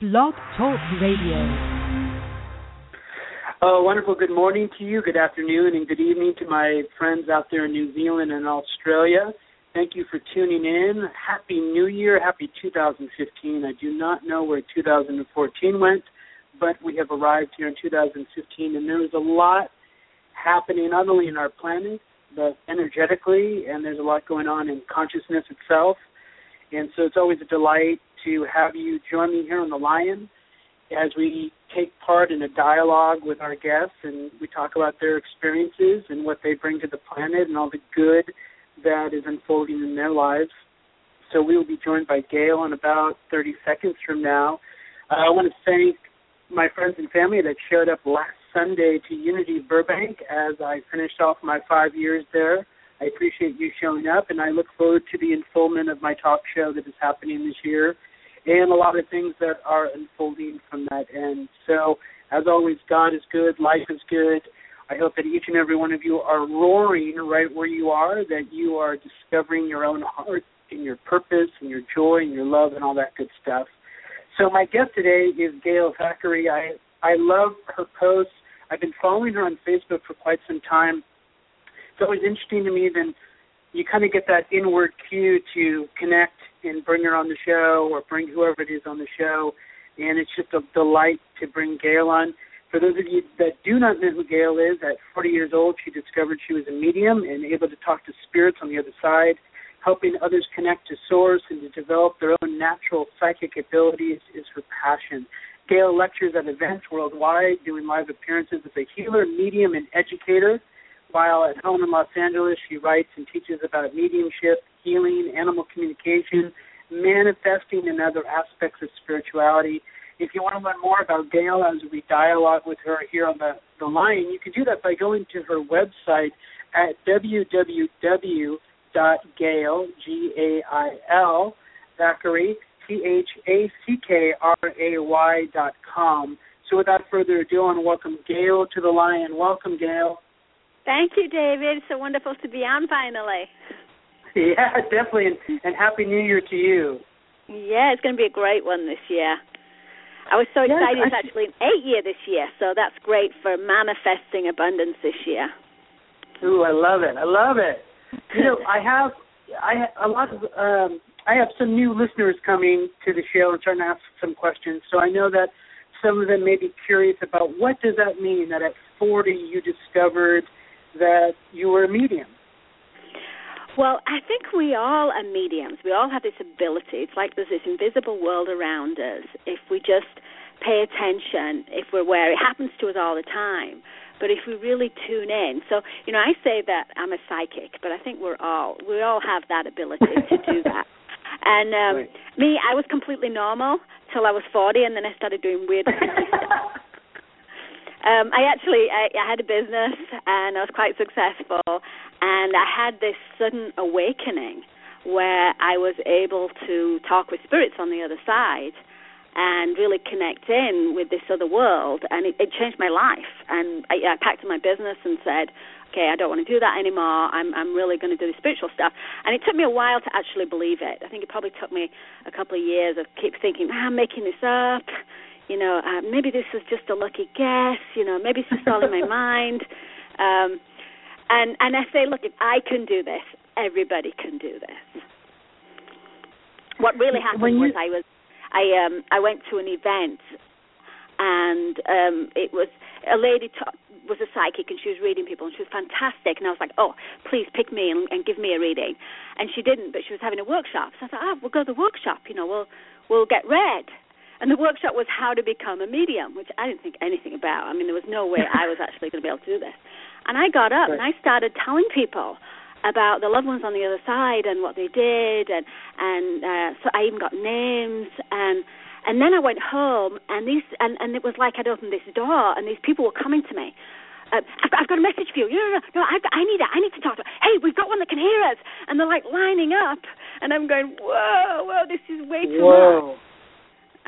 Blog Talk Radio. Oh, wonderful. Good morning to you, good afternoon, and good evening to my friends out there in New Zealand and Australia. Thank you for tuning in. Happy New Year. Happy 2015. I do not know where 2014 went, but we have arrived here in 2015, and there is a lot happening not only in our planet, but energetically, and there's a lot going on in consciousness itself. And so it's always a delight to have you join me here on The Lion as we take part in a dialogue with our guests, and we talk about their experiences and what they bring to the planet and all the good that is unfolding in their lives. So we will be joined by Gail in about 30 seconds from now. I want to thank my friends and family that showed up last Sunday to Unity Burbank as I finished off my 5 years there. I appreciate you showing up, and I look forward to the unfoldment of my talk show that is happening this year and a lot of things that are unfolding from that end. So, as always, God is good, life is good. I hope that each and every one of you are roaring right where you are, that you are discovering your own heart and your purpose and your joy and your love and all that good stuff. So my guest today is Gail Thackray. I love her posts. I've been following her on Facebook for quite some time. It's always interesting to me that you kind of get that inward cue to connect and bring her on the show or bring whoever it is on the show, and it's just a delight to bring Gail on. For those of you that do not know who Gail is, at 40 years old, she discovered she was a medium and able to talk to spirits on the other side, helping others connect to source and to develop their own natural psychic abilities is her passion. Gail lectures at events worldwide, doing live appearances as a healer, medium, and educator. While at home in Los Angeles, she writes and teaches about mediumship, healing, animal communication, manifesting, and other aspects of spirituality. If you want to learn more about Gail as we dialogue with her here on the line, you can do that by going to her website at www.GailThackray.com. So without further ado, I want to welcome Gail to The Lion. Welcome, Gail. Thank you, David. It's so wonderful to be on finally. Yeah, definitely, and Happy New Year to you. Yeah, it's going to be a great one this year. I was so excited. It's actually an 8-year this year, so that's great for manifesting abundance this year. Ooh, I love it. I love it. You know, I have some new listeners coming to the show and starting to ask some questions, so I know that some of them may be curious about what does that mean that at 40 you discovered that you were a medium? Well, I think we all are mediums. We all have this ability. It's like there's this invisible world around us. If we just pay attention, if we're aware, it happens to us all the time. But if we really tune in, so, you know, I say that I'm a psychic, but I think we all have that ability to do that. And right. Me, I was completely normal till I was 40, and then I started doing weird stuff. I had a business, and I was quite successful, and I had this sudden awakening where I was able to talk with spirits on the other side and really connect in with this other world, and it changed my life. And I packed up my business and said, okay, I don't want to do that anymore. I'm really going to do the spiritual stuff. And it took me a while to actually believe it. I think it probably took me a couple of years of keep thinking, I'm making this up. You know, maybe this is just a lucky guess. You know, maybe it's just all in my mind. And I say, look, if I can do this, everybody can do this. What really happened was I went to an event, and it was a lady was a psychic, and she was reading people, and she was fantastic. And I was like, oh, please pick me and give me a reading. And she didn't, but she was having a workshop. So I thought, we'll go to the workshop. You know, we'll get read. And the workshop was how to become a medium, which I didn't think anything about. I mean, there was no way I was actually going to be able to do this. And I got up, and I started telling people about the loved ones on the other side and what they did. And so I even got names. And then I went home, and it was like I'd opened this door, and these people were coming to me. I've got a message for you. No, I need to talk to her. Hey, we've got one that can hear us. And they're, like, lining up. And I'm going, whoa, this is way too much.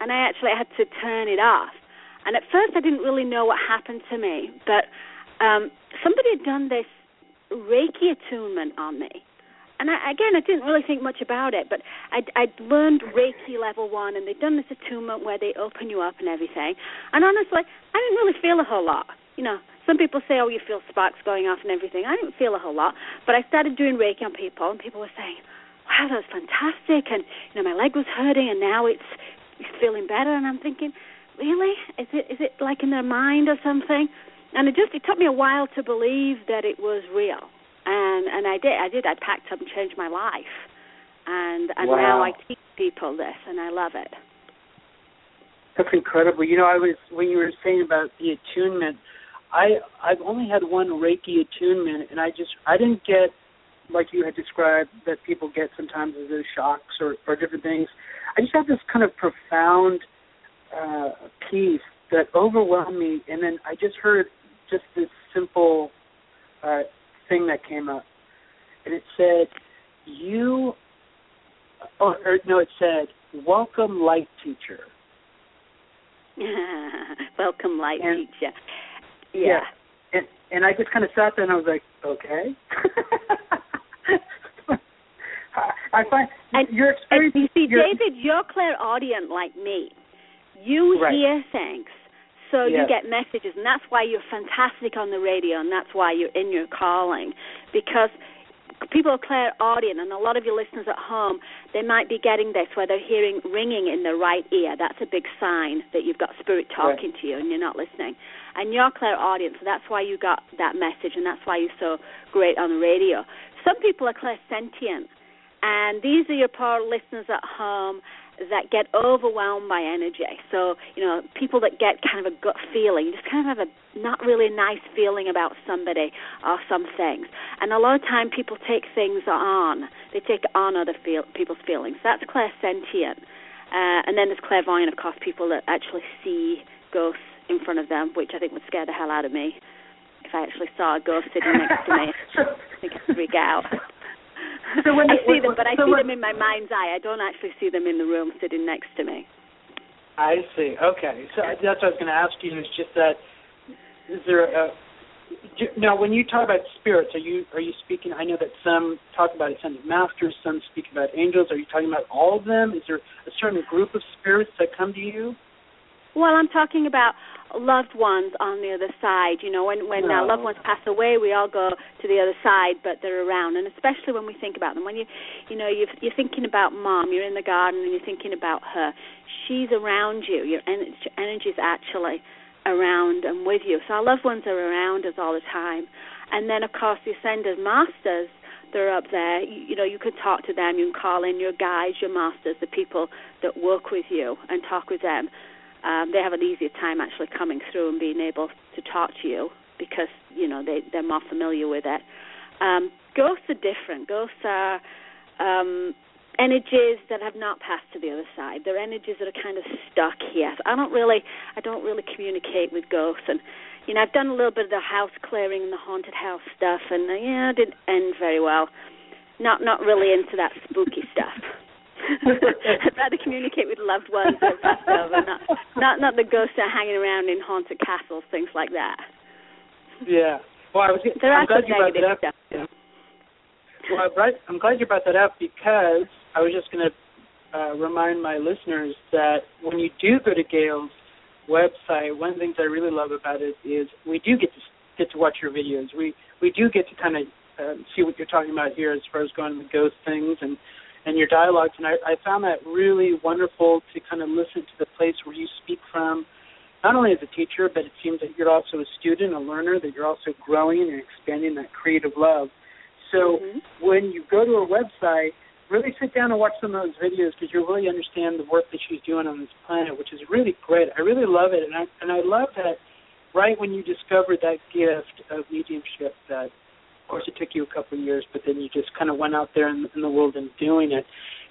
And I actually had to turn it off. And at first I didn't really know what happened to me, but somebody had done this Reiki attunement on me. and I didn't really think much about it, but I'd learned Reiki level 1, and they'd done this attunement where they open you up and everything. And honestly, I didn't really feel a whole lot. You know, some people say, oh, you feel sparks going off and everything. I didn't feel a whole lot, but I started doing Reiki on people, and people were saying, wow, that was fantastic, and, you know, my leg was hurting, and now it's feeling better. And I'm thinking, really? Is it like in their mind or something? And it took me a while to believe that it was real. And I did. I packed up and changed my life. And wow. Now I teach people this, and I love it. That's incredible. You know, when you were saying about the attunement, I've only had one Reiki attunement, and I didn't get, like you had described, that people get sometimes as those shocks or different things. I just had this kind of profound peace that overwhelmed me, and then I just heard just this simple thing that came up, and it said, it said, welcome, light teacher. Welcome, light teacher. Yeah. And I just kind of sat there and I was like, okay. I find your experience. And you see, David, you're clairaudient like me. You hear things, so you get messages, and that's why you're fantastic on the radio, and that's why you're in your calling, because people are clairaudient, and a lot of your listeners at home, they might be getting this where they're hearing ringing in the right ear. That's a big sign that you've got spirit talking to you and you're not listening. And you're clairaudient, so that's why you got that message, and that's why you're so great on the radio. Some people are clairsentient, and these are your poor listeners at home that get overwhelmed by energy. So, you know, people that get kind of a gut feeling, you just kind of have a not really nice feeling about somebody or some things. And a lot of time people take things on. They take on other people's feelings. That's clairsentient. And then there's clairvoyant, of course, people that actually see ghosts in front of them, which I think would scare the hell out of me if I actually saw a ghost sitting next to me. I think I'd freak out. So I see them, but I see them in my mind's eye. I don't actually see them in the room sitting next to me. I see. Okay. So that's what I was going to ask you, is just that, is there now, when you talk about spirits, are you speaking, I know that some talk about ascended masters, some speak about angels. Are you talking about all of them? Is there a certain group of spirits that come to you? Well, I'm talking about loved ones on the other side. You know, when our loved ones pass away, we all go to the other side, but they're around. And especially when we think about them, when you're thinking about Mom, you're in the garden and you're thinking about her. She's around you. Your energy's actually around and with you. So our loved ones are around us all the time. And then, of course, the ascended masters. They're up there. You know, you can talk to them. You can call in your guides, your masters, the people that work with you, and talk with them. They have an easier time actually coming through and being able to talk to you because, you know, they're more familiar with it. Ghosts are different. Ghosts are energies that have not passed to the other side. They're energies that are kind of stuck here. So I don't really communicate with ghosts. And, you know, I've done a little bit of the house clearing and the haunted house stuff, and, you know, it didn't end very well. Not really into that spooky stuff. I'd rather communicate with loved ones that have passed over, not the ghosts that are hanging around in haunted castles, things like that. Yeah. Well, I'm glad you brought that up. Stuff, yeah. Well, I'm glad you brought that up, because I was just going to remind my listeners that when you do go to Gail's website, one of the things I really love about it is we do get to watch your videos. We do get to kind of see what you're talking about here as far as going to the ghost things and your dialogues, and I found that really wonderful to kind of listen to the place where you speak from, not only as a teacher, but it seems that you're also a student, a learner, that you're also growing and expanding that creative love. So when you go to her website, really sit down and watch some of those videos, because you'll really understand the work that she's doing on this planet, which is really great. I really love it, and I love that right when you discovered that gift of mediumship that, of course, it took you a couple of years, but then you just kind of went out there in the world and doing it.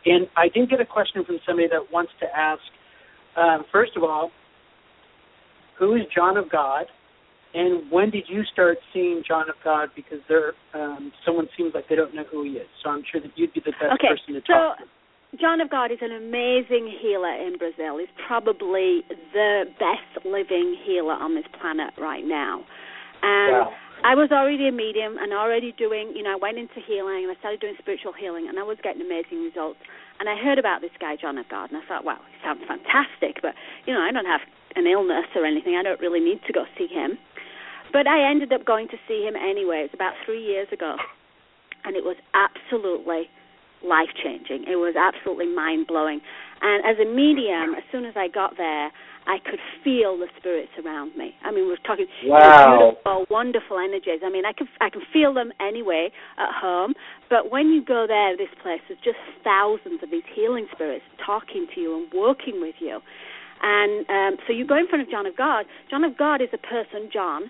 And I did get a question from somebody that wants to ask, first of all, who is John of God, and when did you start seeing John of God? Because someone seems like they don't know who he is, so I'm sure that you'd be the best person to talk to. John of God is an amazing healer in Brazil. He's probably the best living healer on this planet right now. And I was already a medium and already doing, I went into healing and I started doing spiritual healing and I was getting amazing results. And I heard about this guy, John of God, and I thought, wow, he sounds fantastic, but, I don't have an illness or anything. I don't really need to go see him. But I ended up going to see him anyway. It's about 3 years ago. And it was absolutely life-changing. It was absolutely mind-blowing. And as a medium, as soon as I got there, I could feel the spirits around me. I mean, we're talking beautiful, wonderful energies. I mean, I can feel them anyway at home, but when you go there, this place is just thousands of these healing spirits talking to you and working with you. And so you go in front of John of God. John of God is a person, John,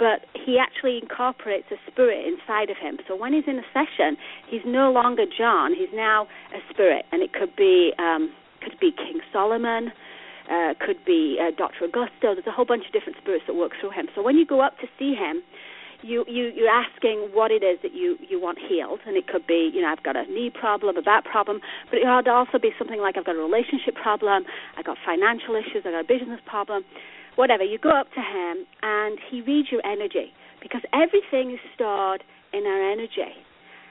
but he actually incorporates a spirit inside of him. So when he's in a session, he's no longer John. He's now a spirit, and it could be King Solomon, could be Dr. Augusto. There's a whole bunch of different spirits that work through him. So when you go up to see him, you're asking what it is that you want healed, and it could be, I've got a knee problem, a back problem, but it could also be something like I've got a relationship problem, I've got financial issues, I've got a business problem, whatever. You go up to him, and he reads your energy, because everything is stored in our energy.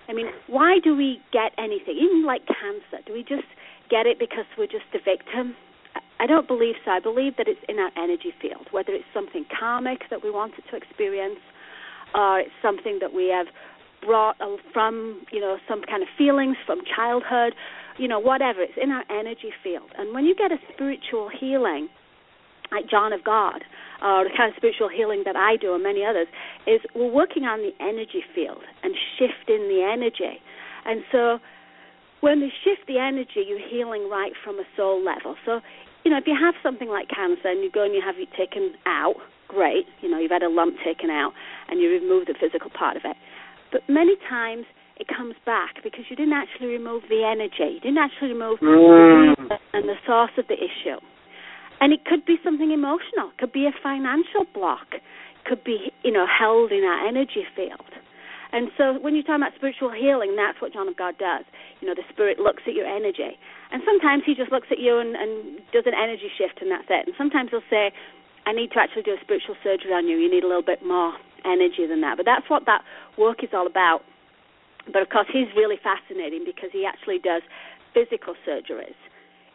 I mean, why do we get anything? Even like cancer, do we just get it because we're just a victim? I don't believe so. I believe that it's in our energy field, whether it's something karmic that we wanted to experience, or it's something that we have brought from, some kind of feelings from childhood, whatever. It's in our energy field. And when you get a spiritual healing, like John of God, or the kind of spiritual healing that I do and many others, is we're working on the energy field and shifting the energy. And so when they shift the energy, you're healing right from a soul level. So, if you have something like cancer and you go and you have it taken out, great, you've had a lump taken out and you remove the physical part of it. But many times it comes back because you didn't actually remove the energy. You didn't actually remove and the source of the issue. And it could be something emotional. It could be a financial block. It could be, held in our energy field. And so when you're talking about spiritual healing, that's what John of God does. The spirit looks at your energy. And sometimes he just looks at you and does an energy shift, and that's it. And sometimes he'll say, I need to actually do a spiritual surgery on you. You need a little bit more energy than that. But that's what that work is all about. But, of course, he's really fascinating because he actually does physical surgeries.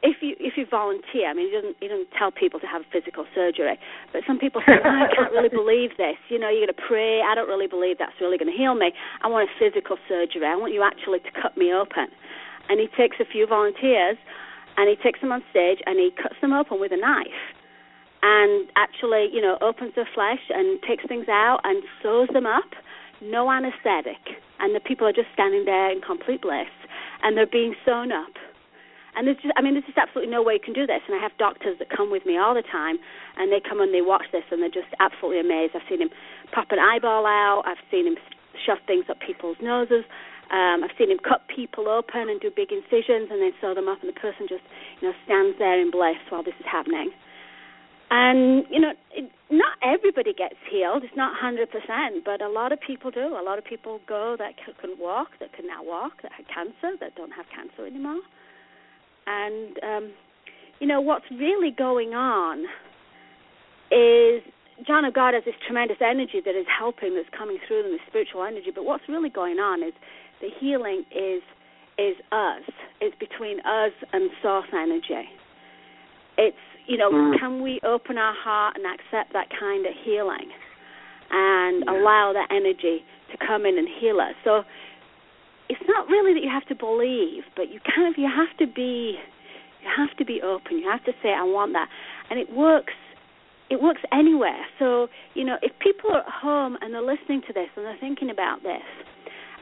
If you volunteer, I mean, he doesn't tell people to have physical surgery. But some people say, I can't really believe this. You're going to pray. I don't really believe that's really going to heal me. I want a physical surgery. I want you actually to cut me open. And he takes a few volunteers, and he takes them on stage, and he cuts them open with a knife and actually, opens their flesh and takes things out and sews them up. No anesthetic. And the people are just standing there in complete bliss, and they're being sewn up. And there's just absolutely no way you can do this. And I have doctors that come with me all the time, and they come and they watch this, and they're just absolutely amazed. I've seen him pop an eyeball out. I've seen him shove things up people's noses. I've seen him cut people open and do big incisions, and then sew them up, and the person just, stands there in bliss while this is happening. And, not everybody gets healed. It's not 100%, but a lot of people do. A lot of people go that can walk, that can now walk, that had cancer, that don't have cancer anymore. And, what's really going on is John of God has this tremendous energy that is helping, that's coming through them, this spiritual energy. But what's really going on is the healing is us. It's between us and source energy. It's, can we open our heart and accept that kind of healing and allow that energy to come in and heal us? So, it's not really that you have to believe, but you have to be open. You have to say, I want that. And it works. It works anywhere. So, if people are at home and they're listening to this and they're thinking about this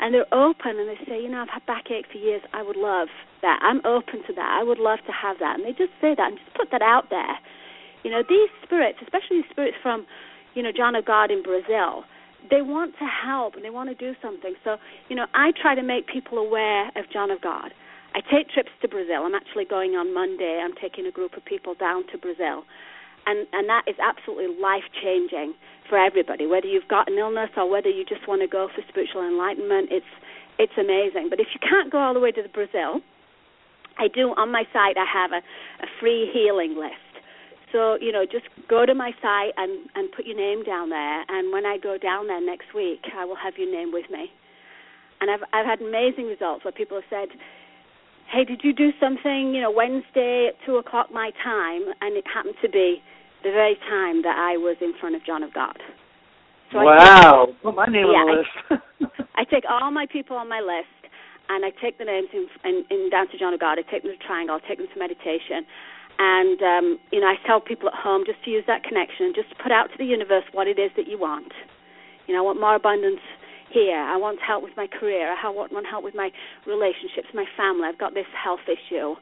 and they're open and they say, I've had backache for years. I would love that. I'm open to that. I would love to have that. And they just say that and just put that out there. These spirits, especially these spirits from, John of God in Brazil, they want to help and they want to do something. So, I try to make people aware of John of God. I take trips to Brazil. I'm actually going on Monday. I'm taking a group of people down to Brazil. And that is absolutely life-changing for everybody, whether you've got an illness or whether you just want to go for spiritual enlightenment. It's amazing. But if you can't go all the way to Brazil, I do on my site I have a free healing list. So, you know, just go to my site and put your name down there. And when I go down there next week, I will have your name with me. And I've had amazing results where people have said, hey, did you do something, you know, Wednesday at 2 o'clock my time? And it happened to be the very time that I was in front of John of God. So put my name on the list. I take all my people on my list, and I take the names in down to John of God. I take them to Triangle. I take them to meditation. And, you know, I tell people at home just to use that connection, just to put out to the universe what it is that you want. You know, I want more abundance here. I want help with my career. I want help with my relationships, my family. I've got this health issue.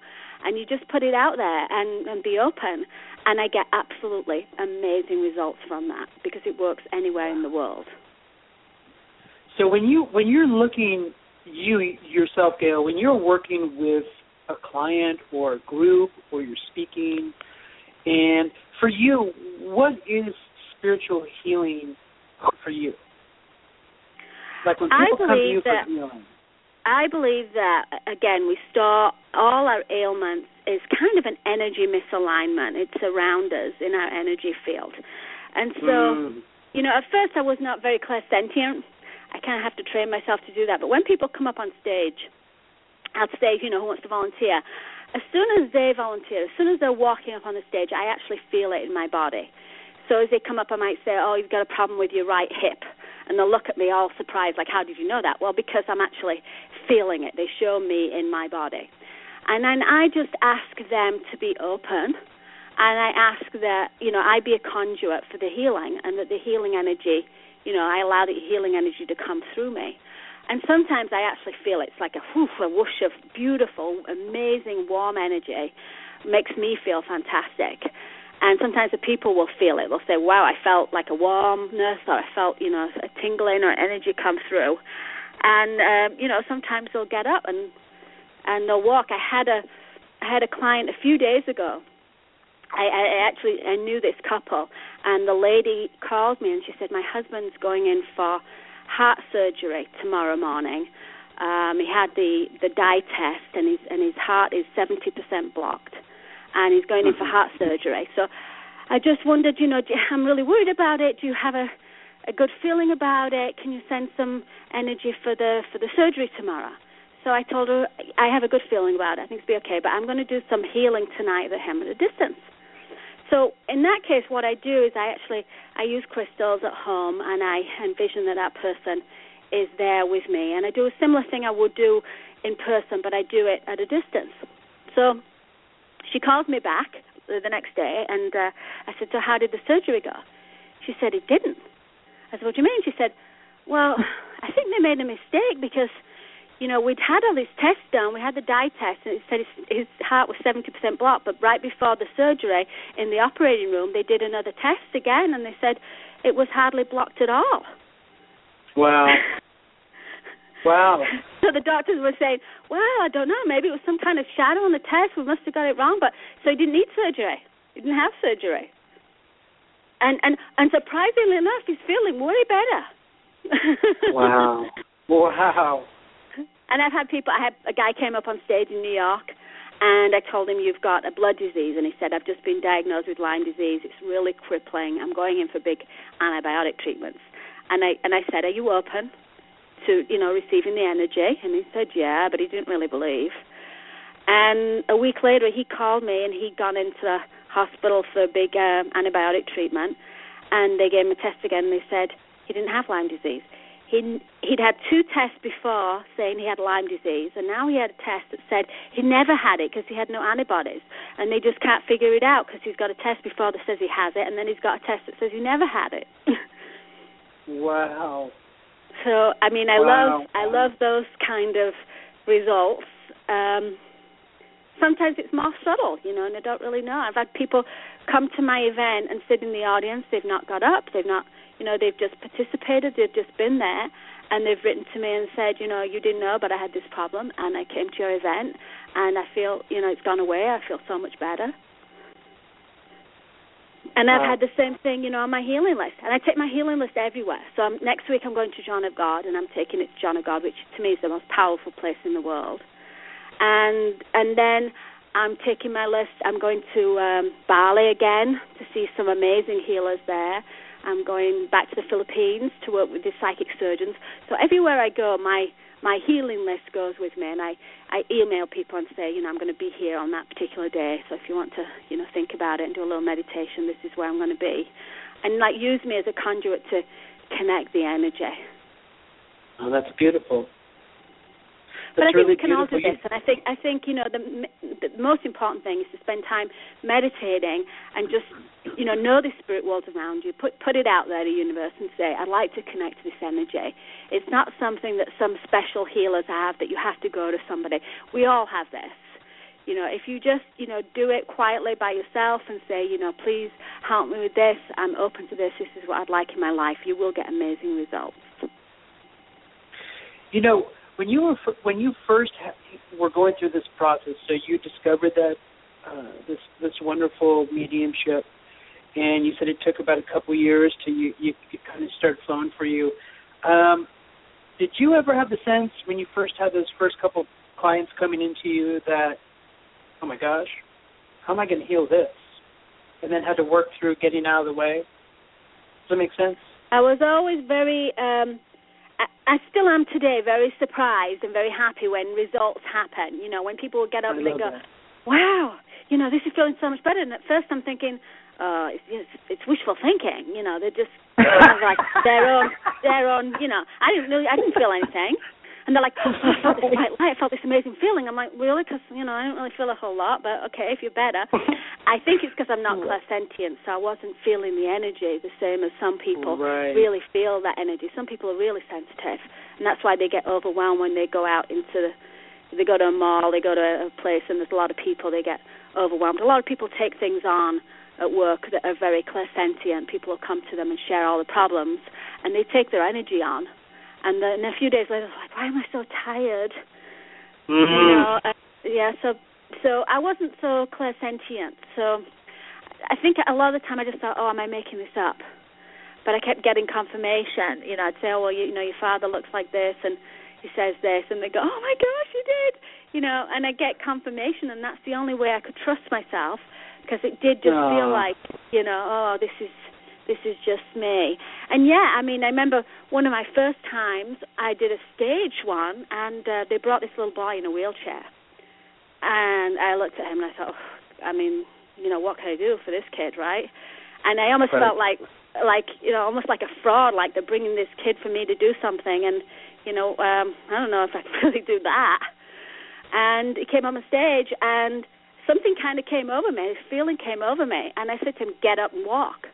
And you just put it out there and be open. And I get absolutely amazing results from that because it works anywhere in the world. So when you're looking, you yourself, Gail, when you're working with a client or a group or you're speaking, and for you, what is spiritual healing for you? Like when people come to you for healing. I believe that, again, we store all our ailments is kind of an energy misalignment. It's around us in our energy field. And so, you know, at first I was not very clairsentient. I kind of have to train myself to do that. But when people come up on stage, I'd say, you know, who wants to volunteer? As soon as they volunteer, as soon as they're walking up on the stage, I actually feel it in my body. So as they come up, I might say, oh, you've got a problem with your right hip. And they'll look at me all surprised, like, how did you know that? Well, because I'm actually feeling it. They show me in my body. And then I just ask them to be open. And I ask that, you know, I be a conduit for the healing and that the healing energy, you know, I allow the healing energy to come through me. And sometimes I actually feel it's like a whoosh of beautiful, amazing, warm energy. It makes me feel fantastic. And sometimes the people will feel it. They'll say, wow, I felt like a warmness, or I felt, you know, a tingling or energy come through. And, you know, sometimes they'll get up and they'll walk. I had a client a few days ago. I knew this couple. And the lady called me and she said, my husband's going in for heart surgery tomorrow morning. He had the dye test, and his heart is 70% blocked, and he's going in for heart surgery. So I just wondered, you know, I'm really worried about it. Do you have a good feeling about it? Can you send some energy for the surgery tomorrow? So I told her I have a good feeling about it. I think it'll be okay, but I'm going to do some healing tonight at him at a distance. So in that case, what I do is I use crystals at home, and I envision that person is there with me. And I do a similar thing I would do in person, but I do it at a distance. So she called me back the next day, and I said, so how did the surgery go? She said, it didn't. I said, what do you mean? She said, well, I think they made a mistake because, you know, we'd had all these tests done. We had the dye test, and it said his heart was 70% blocked. But right before the surgery, in the operating room, they did another test again, and they said it was hardly blocked at all. Wow. Wow. So the doctors were saying, well, I don't know. Maybe it was some kind of shadow on the test. We must have got it wrong. But so he didn't need surgery. He didn't have surgery. And surprisingly enough, he's feeling way better. Wow. Wow. And I've had people, a guy came up on stage in New York, and I told him, you've got a blood disease. And he said, I've just been diagnosed with Lyme disease. It's really crippling. I'm going in for big antibiotic treatments. And I said, are you open to, you know, receiving the energy? And he said, yeah, but he didn't really believe. And a week later, he called me, and he'd gone into the hospital for a big antibiotic treatment. And they gave him a test again, and they said he didn't have Lyme disease. He'd had two tests before saying he had Lyme disease, and now he had a test that said he never had it because he had no antibodies, and they just can't figure it out because he's got a test before that says he has it, and then he's got a test that says he never had it. Wow. So, I mean, I love those kind of results. Sometimes it's more subtle, you know, and I don't really know. I've had people come to my event and sit in the audience. They've not got up. They've not... You know, they've just participated, they've just been there, and they've written to me and said, you know, you didn't know, but I had this problem, and I came to your event, and I feel, you know, it's gone away. I feel so much better. And wow. I've had the same thing, you know, on my healing list. And I take my healing list everywhere. So next week I'm going to John of God, and I'm taking it to John of God, which to me is the most powerful place in the world. And then I'm taking my list. I'm going to Bali again to see some amazing healers there. I'm going back to the Philippines to work with the psychic surgeons. So everywhere I go, my healing list goes with me, and I email people and say, you know, I'm going to be here on that particular day. So if you want to, you know, think about it and do a little meditation, this is where I'm going to be. And, like, use me as a conduit to connect the energy. Oh, that's beautiful. That's but I think really we can all do this, and I think you know, the most important thing is to spend time meditating and just, you know the spirit world around you. Put it out there to the universe and say, I'd like to connect to this energy. It's not something that some special healers have that you have to go to somebody. We all have this. You know, if you just, you know, do it quietly by yourself and say, you know, please help me with this. I'm open to this. This is what I'd like in my life. You will get amazing results. You know, when you first were going through this process, so you discovered that this wonderful mediumship, and you said it took about a couple years till you kind of started flowing for you. Did you ever have the sense when you first had those first couple clients coming into you that, oh my gosh, how am I going to heal this? And then had to work through getting out of the way? Does that make sense? I was always very... I still am today very surprised and very happy when results happen. You know, when people get up and they go, wow, you know, this is feeling so much better. And at first I'm thinking, it's wishful thinking. You know, they're just kind of like their own, you know. I didn't feel anything. And they're like, oh, I felt this light. I felt this amazing feeling. I'm like, really? Because, you know, I don't really feel a whole lot, but okay, if you're better. I think it's because I'm not clairsentient, so I wasn't feeling the energy the same as some people really feel that energy. Some people are really sensitive, and that's why they get overwhelmed when they go out they go to a mall, they go to a place, and there's a lot of people, they get overwhelmed. A lot of people take things on at work that are very clairsentient. People will come to them and share all the problems, and they take their energy on. And then a few days later, I was like, why am I so tired? Mm-hmm. You know, so I wasn't so clairsentient. So I think a lot of the time I just thought, oh, am I making this up? But I kept getting confirmation. You know, I'd say, oh, well, you know, your father looks like this, and he says this. And they go, oh, my gosh, you did. You know, and I get confirmation, and that's the only way I could trust myself, because it did just feel like, you know, oh, this is just me. And, yeah, I mean, I remember one of my first times I did a stage one, and they brought this little boy in a wheelchair. And I looked at him, and I thought, oh, I mean, you know, what can I do for this kid, right? And I almost felt like, you know, almost like a fraud, like they're bringing this kid for me to do something. And, you know, I don't know if I can really do that. And he came on the stage, and something kind of came over me, this feeling came over me. And I said to him, get up and walk.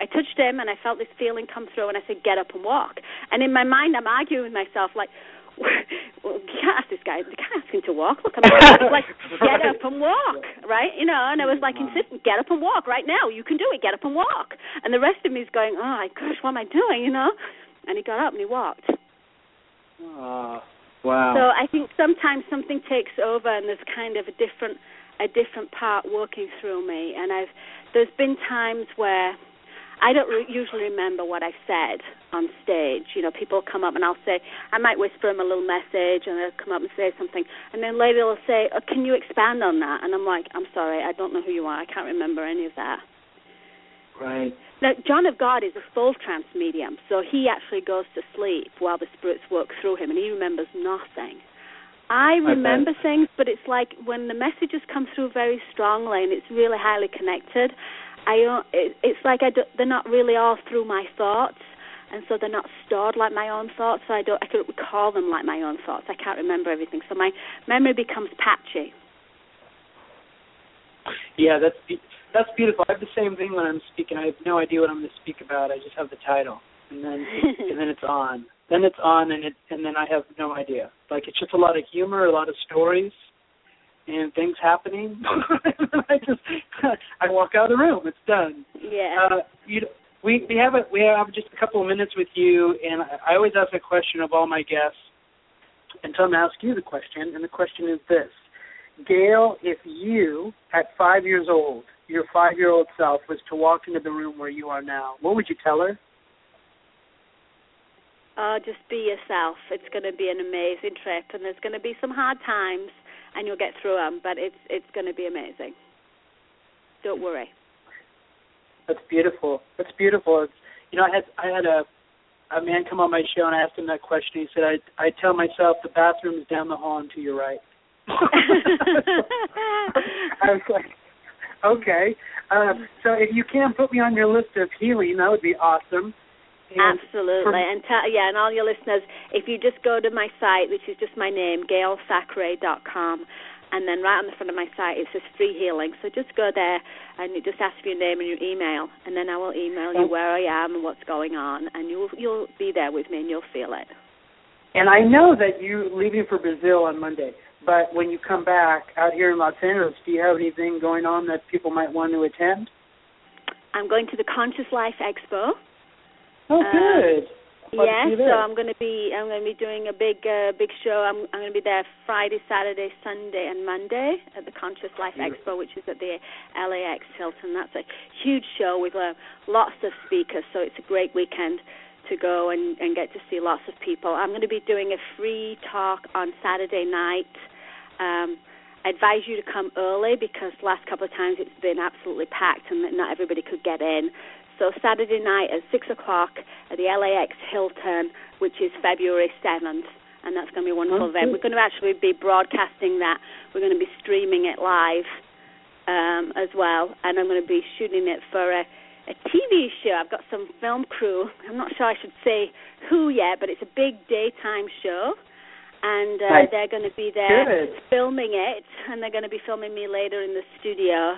I touched him, and I felt this feeling come through, and I said, get up and walk. And in my mind, I'm arguing with myself, like, well, you can't ask this guy. You can't ask him to walk. Look, I'm like, get up and walk, right? You know, and I was like, insistent, get up and walk right now. You can do it. Get up and walk. And the rest of me is going, oh, my gosh, what am I doing, you know? And he got up and he walked. Wow. So I think sometimes something takes over, and there's kind of a different part working through me. And there's been times where... I don't usually remember what I've said on stage. You know, people come up and I'll say, I might whisper them a little message, and they'll come up and say something. And then later they'll say, oh, can you expand on that? And I'm like, I'm sorry, I don't know who you are. I can't remember any of that. Right. Now, John of God is a full trance medium, so he actually goes to sleep while the spirits work through him, and he remembers nothing. I remember things, but it's like when the messages come through very strongly and it's really highly connected, it's like they're not really all through my thoughts, and so they're not stored like my own thoughts. So I can't recall them like my own thoughts. I can't remember everything, so my memory becomes patchy. Yeah, that's beautiful. I have the same thing when I'm speaking. I have no idea what I'm going to speak about. I just have the title, and then it's on. Then it's on, and then I have no idea. Like, it's just a lot of humor, a lot of stories, and things happening. I walk out of the room. It's done. Yeah. We have just a couple of minutes with you, and I always ask a question of all my guests, and so I'm going to ask you the question, and the question is this. Gail, if you, at 5 years old, your 5-year-old self was to walk into the room where you are now, what would you tell her? Oh, just be yourself. It's going to be an amazing trip, and there's going to be some hard times, and you'll get through them. But it's going to be amazing. Don't worry. That's beautiful. That's beautiful. It's, you know, I had a man come on my show, and I asked him that question. He said, I tell myself the bathroom is down the hall and to your right. I was like, okay. So if you can put me on your list of healing, that would be awesome. And absolutely. And all your listeners, if you just go to my site, which is just my name, GailThackray.com, and then right on the front of my site it says free healing. So just go there and you just ask for your name and your email, and then I will email you where I am and what's going on, and you'll be there with me and you'll feel it. And I know that you're leaving for Brazil on Monday, but when you come back out here in Los Angeles, do you have anything going on that people might want to attend? I'm going to the Conscious Life Expo. Oh, good. Yeah, so I'm going to be doing a big show. I'm going to be there Friday, Saturday, Sunday, and Monday at the Conscious Life Expo, which is at the LAX Hilton. That's a huge show with lots of speakers, so it's a great weekend to go and get to see lots of people. I'm going to be doing a free talk on Saturday night. I advise you to come early because last couple of times it's been absolutely packed and not everybody could get in. So Saturday night at 6 o'clock at the LAX Hilton, which is February 7th, and that's going to be a wonderful event. We're going to actually be broadcasting that. We're going to be streaming it live as well, and I'm going to be shooting it for a TV show. I've got some film crew. I'm not sure I should say who yet, but it's a big daytime show, and they're going to be there filming it, and they're going to be filming me later in the studio.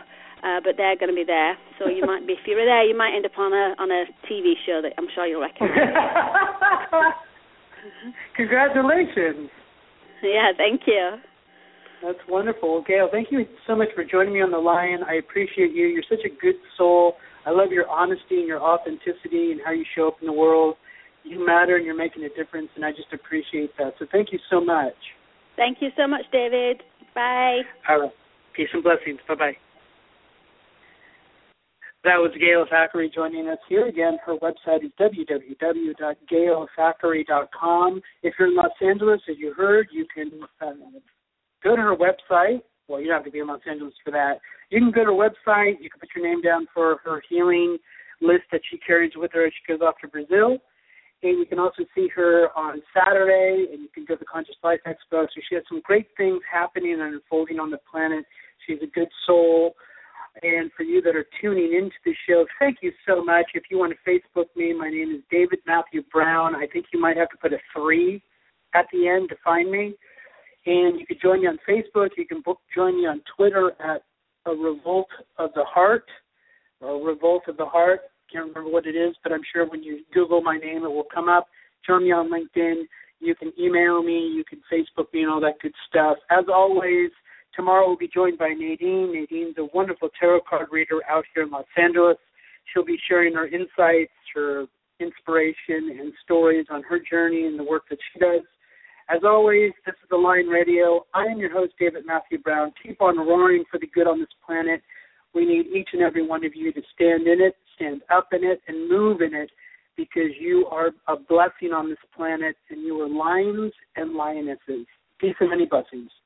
But they're going to be there, so you might be. If you're there, you might end up on a TV show that I'm sure you'll recognize. Congratulations! Yeah, thank you. That's wonderful, Gail. Thank you so much for joining me on The Lion. I appreciate you. You're such a good soul. I love your honesty and your authenticity and how you show up in the world. You matter, and you're making a difference, and I just appreciate that. So thank you so much. Thank you so much, David. Bye. All right. Peace and blessings. Bye bye. That was Gail Thackray joining us here again. Her website is www.gailthackray.com. If you're in Los Angeles, as you heard, you can go to her website. Well, you don't have to be in Los Angeles for that. You can go to her website. You can put your name down for her healing list that she carries with her as she goes off to Brazil. And you can also see her on Saturday, and you can go to the Conscious Life Expo. So she has some great things happening and unfolding on the planet. She's a good soul. And for you that are tuning into the show, thank you so much. If you want to Facebook me, my name is David Matthew Brown. I think you might have to put a 3 at the end to find me. And you can join me on Facebook. You can join me on Twitter at Revolt of the Heart. Can't remember what it is, but I'm sure when you Google my name, it will come up. Join me on LinkedIn. You can email me. You can Facebook me and all that good stuff. As always, tomorrow we'll be joined by Nadine. Nadine's a wonderful tarot card reader out here in Los Angeles. She'll be sharing her insights, her inspiration, and stories on her journey and the work that she does. As always, this is The Lion Radio. I am your host, David Matthew Brown. Keep on roaring for the good on this planet. We need each and every one of you to stand in it, stand up in it, and move in it, because you are a blessing on this planet, and you are lions and lionesses. Peace and many blessings.